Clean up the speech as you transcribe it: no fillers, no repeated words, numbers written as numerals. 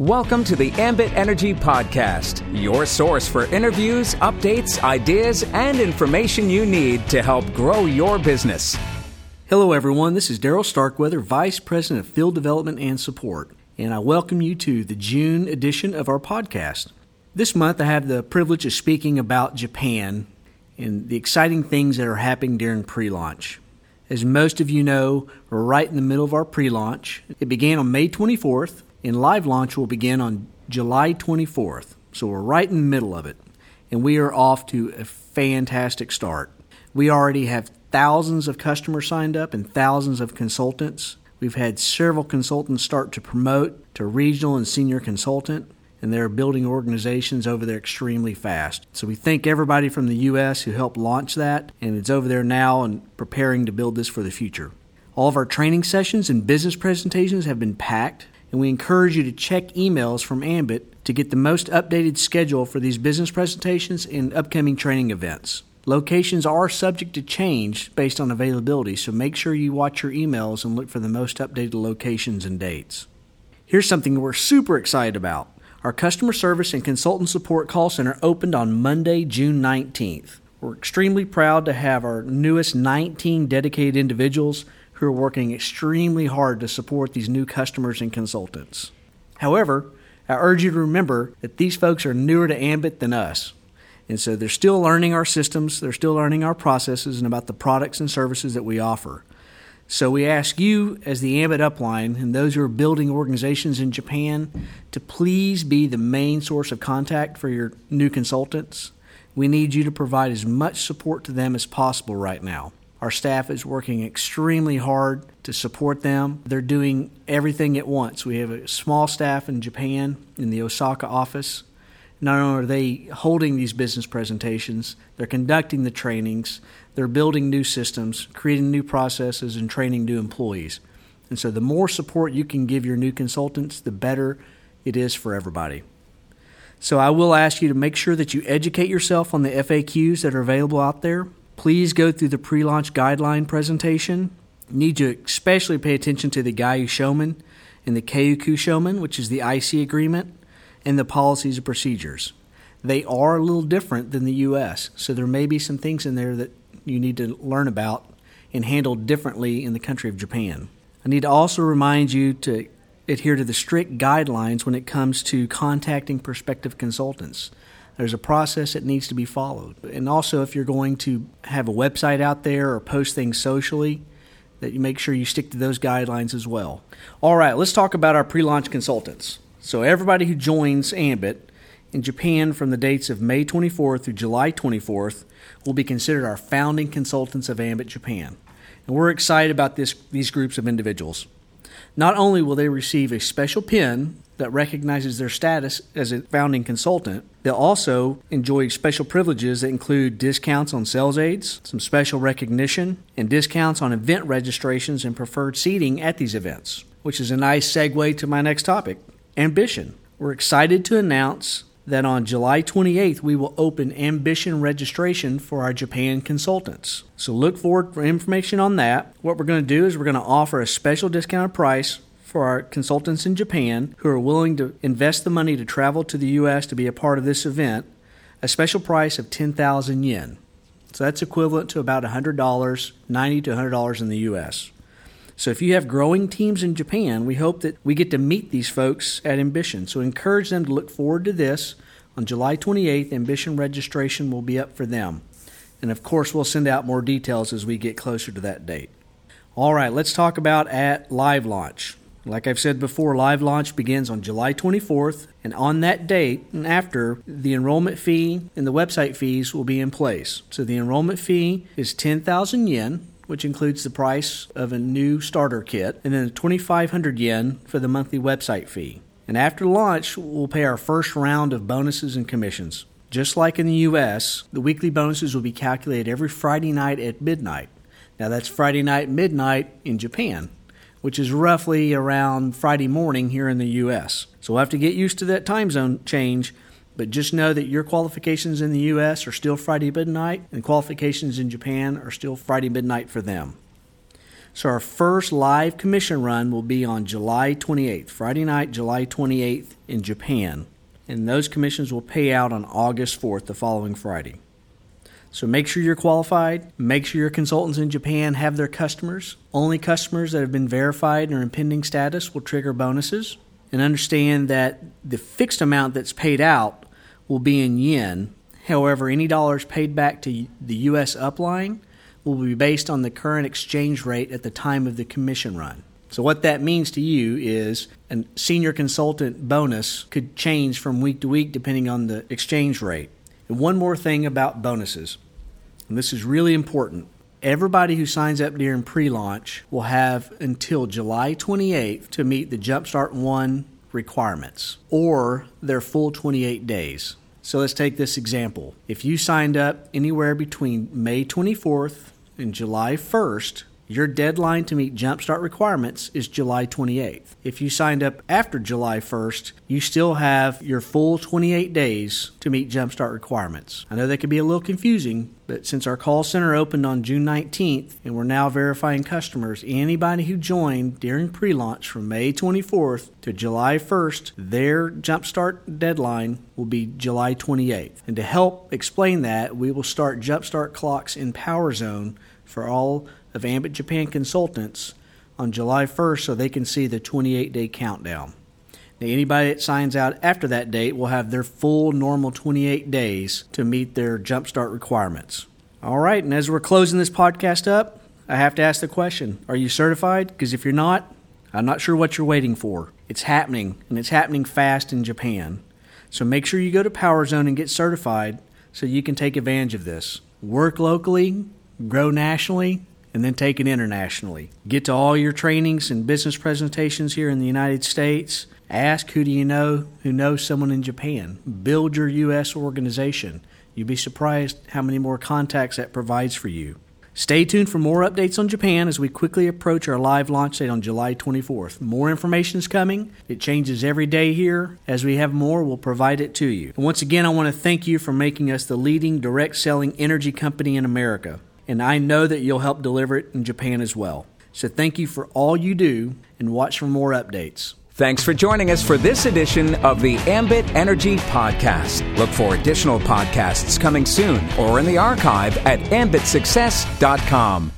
Welcome to the Ambit Energy Podcast, your source for interviews, updates, ideas, and information you need to help grow your business. Hello, everyone. This is Daryl Starkweather, Vice President of Field Development and Support, and I welcome you to the June edition of our podcast. This month, I have the privilege of speaking about Japan and the exciting things that are happening during pre-launch. As most of you know, we're right in the middle of our pre-launch. It began on May 24th. And live launch will begin on July 24th, so we're right in the middle of it, and we are off to a fantastic start. We already have thousands of customers signed up and thousands of consultants. We've had several consultants start to promote to regional and senior consultant, and they're building organizations over there extremely fast. So we thank everybody from the U.S. who helped launch that, and it's over there now and preparing to build this for the future. All of our training sessions and business presentations have been packed, and we encourage you to check emails from Ambit to get the most updated schedule for these business presentations and upcoming training events. Locations are subject to change based on availability, so make sure you watch your emails and look for the most updated locations and dates. Here's something we're super excited about. Our customer service and consultant support call center opened on Monday, June 19th. We're extremely proud to have our newest 19 dedicated individuals who are working extremely hard to support these new customers and consultants. However, I urge you to remember that these folks are newer to Ambit than us, and so they're still learning our systems, they're still learning our processes, and about the products and services that we offer. So we ask you, as the Ambit upline, and those who are building organizations in Japan, to please be the main source of contact for your new consultants. We need you to provide as much support to them as possible right now. Our staff is working extremely hard to support them. They're doing everything at once. We have a small staff in Japan, in the Osaka office. Not only are they holding these business presentations, they're conducting the trainings, they're building new systems, creating new processes, and training new employees. And so the more support you can give your new consultants, the better it is for everybody. So I will ask you to make sure that you educate yourself on the FAQs that are available out there. Please go through the pre-launch guideline presentation. Need to especially pay attention to the Gaiu Shomen and the Keiuku Shomen, which is the IC agreement, and the policies and procedures. They are a little different than the U.S., so there may be some things in there that you need to learn about and handle differently in the country of Japan. I need to also remind you to adhere to the strict guidelines when it comes to contacting prospective consultants. There's a process that needs to be followed. And also, if you're going to have a website out there or post things socially, that you make sure you stick to those guidelines as well. All right, let's talk about our pre-launch consultants. So everybody who joins Ambit in Japan from the dates of May 24th through July 24th will be considered our founding consultants of Ambit Japan. And we're excited about these groups of individuals. Not only will they receive a special pin that recognizes their status as a founding consultant, they'll also enjoy special privileges that include discounts on sales aids, some special recognition, and discounts on event registrations and preferred seating at these events, which is a nice segue to my next topic, Ambition. We're excited to announce that on July 28th, we will open Ambition registration for our Japan consultants. So look forward for information on that. What we're going to do is we're going to offer a special discounted price for our consultants in Japan who are willing to invest the money to travel to the U.S. to be a part of this event, a special price of 10,000 yen. So that's equivalent to about $100, $90 to $100 in the U.S. So if you have growing teams in Japan, we hope that we get to meet these folks at Ambition. So encourage them to look forward to this. On July 28th, Ambition registration will be up for them. And of course, we'll send out more details as we get closer to that date. All right, let's talk about at live launch. Like I've said before, live launch begins on July 24th, and on that date and after, the enrollment fee and the website fees will be in place. So the enrollment fee is 10,000 yen, which includes the price of a new starter kit, and then 2,500 yen for the monthly website fee. And after launch, we'll pay our first round of bonuses and commissions. Just like in the U.S., the weekly bonuses will be calculated every Friday night at midnight. Now that's Friday night midnight in Japan, which is roughly around Friday morning here in the U.S. So we'll have to get used to that time zone change, but just know that your qualifications in the U.S. are still Friday midnight, and qualifications in Japan are still Friday midnight for them. So our first live commission run will be on July 28th, Friday night, July 28th in Japan. And those commissions will pay out on August 4th, the following Friday. So make sure you're qualified. Make sure your consultants in Japan have their customers. Only customers that have been verified or in pending status will trigger bonuses. And understand that the fixed amount that's paid out will be in yen. However, any dollars paid back to the U.S. upline will be based on the current exchange rate at the time of the commission run. So what that means to you is a senior consultant bonus could change from week to week depending on the exchange rate. And one more thing about bonuses, and this is really important. Everybody who signs up during pre-launch will have until July 28th to meet the JumpStart 1 requirements or their full 28 days. So let's take this example. If you signed up anywhere between May 24th and July 1st, your deadline to meet JumpStart requirements is July 28th. If you signed up after July 1st, you still have your full 28 days to meet JumpStart requirements. I know that could be a little confusing, but since our call center opened on June 19th and we're now verifying customers, anybody who joined during pre-launch from May 24th to July 1st, their JumpStart deadline will be July 28th. And to help explain that, we will start JumpStart clocks in PowerZone for all of Ambit Japan consultants on July 1st so they can see the 28-day countdown. Now, anybody that signs out after that date will have their full normal 28 days to meet their JumpStart requirements. All right, and as we're closing this podcast up, I have to ask the question, are you certified? Because if you're not, I'm not sure what you're waiting for. It's happening, and it's happening fast in Japan. So make sure you go to PowerZone and get certified so you can take advantage of this. Work locally, grow nationally, and then take it internationally. Get to all your trainings and business presentations here in the United States. Ask who do you know who knows someone in Japan. Build your U.S. organization. You'd be surprised how many more contacts that provides for you. Stay tuned for more updates on Japan as we quickly approach our live launch date on July 24th. More information is coming. It changes every day here. As we have more, we'll provide it to you. And once again, I want to thank you for making us the leading direct selling energy company in America. And I know that you'll help deliver it in Japan as well. So thank you for all you do, and watch for more updates. Thanks for joining us for this edition of the Ambit Energy Podcast. Look for additional podcasts coming soon or in the archive at ambitsuccess.com.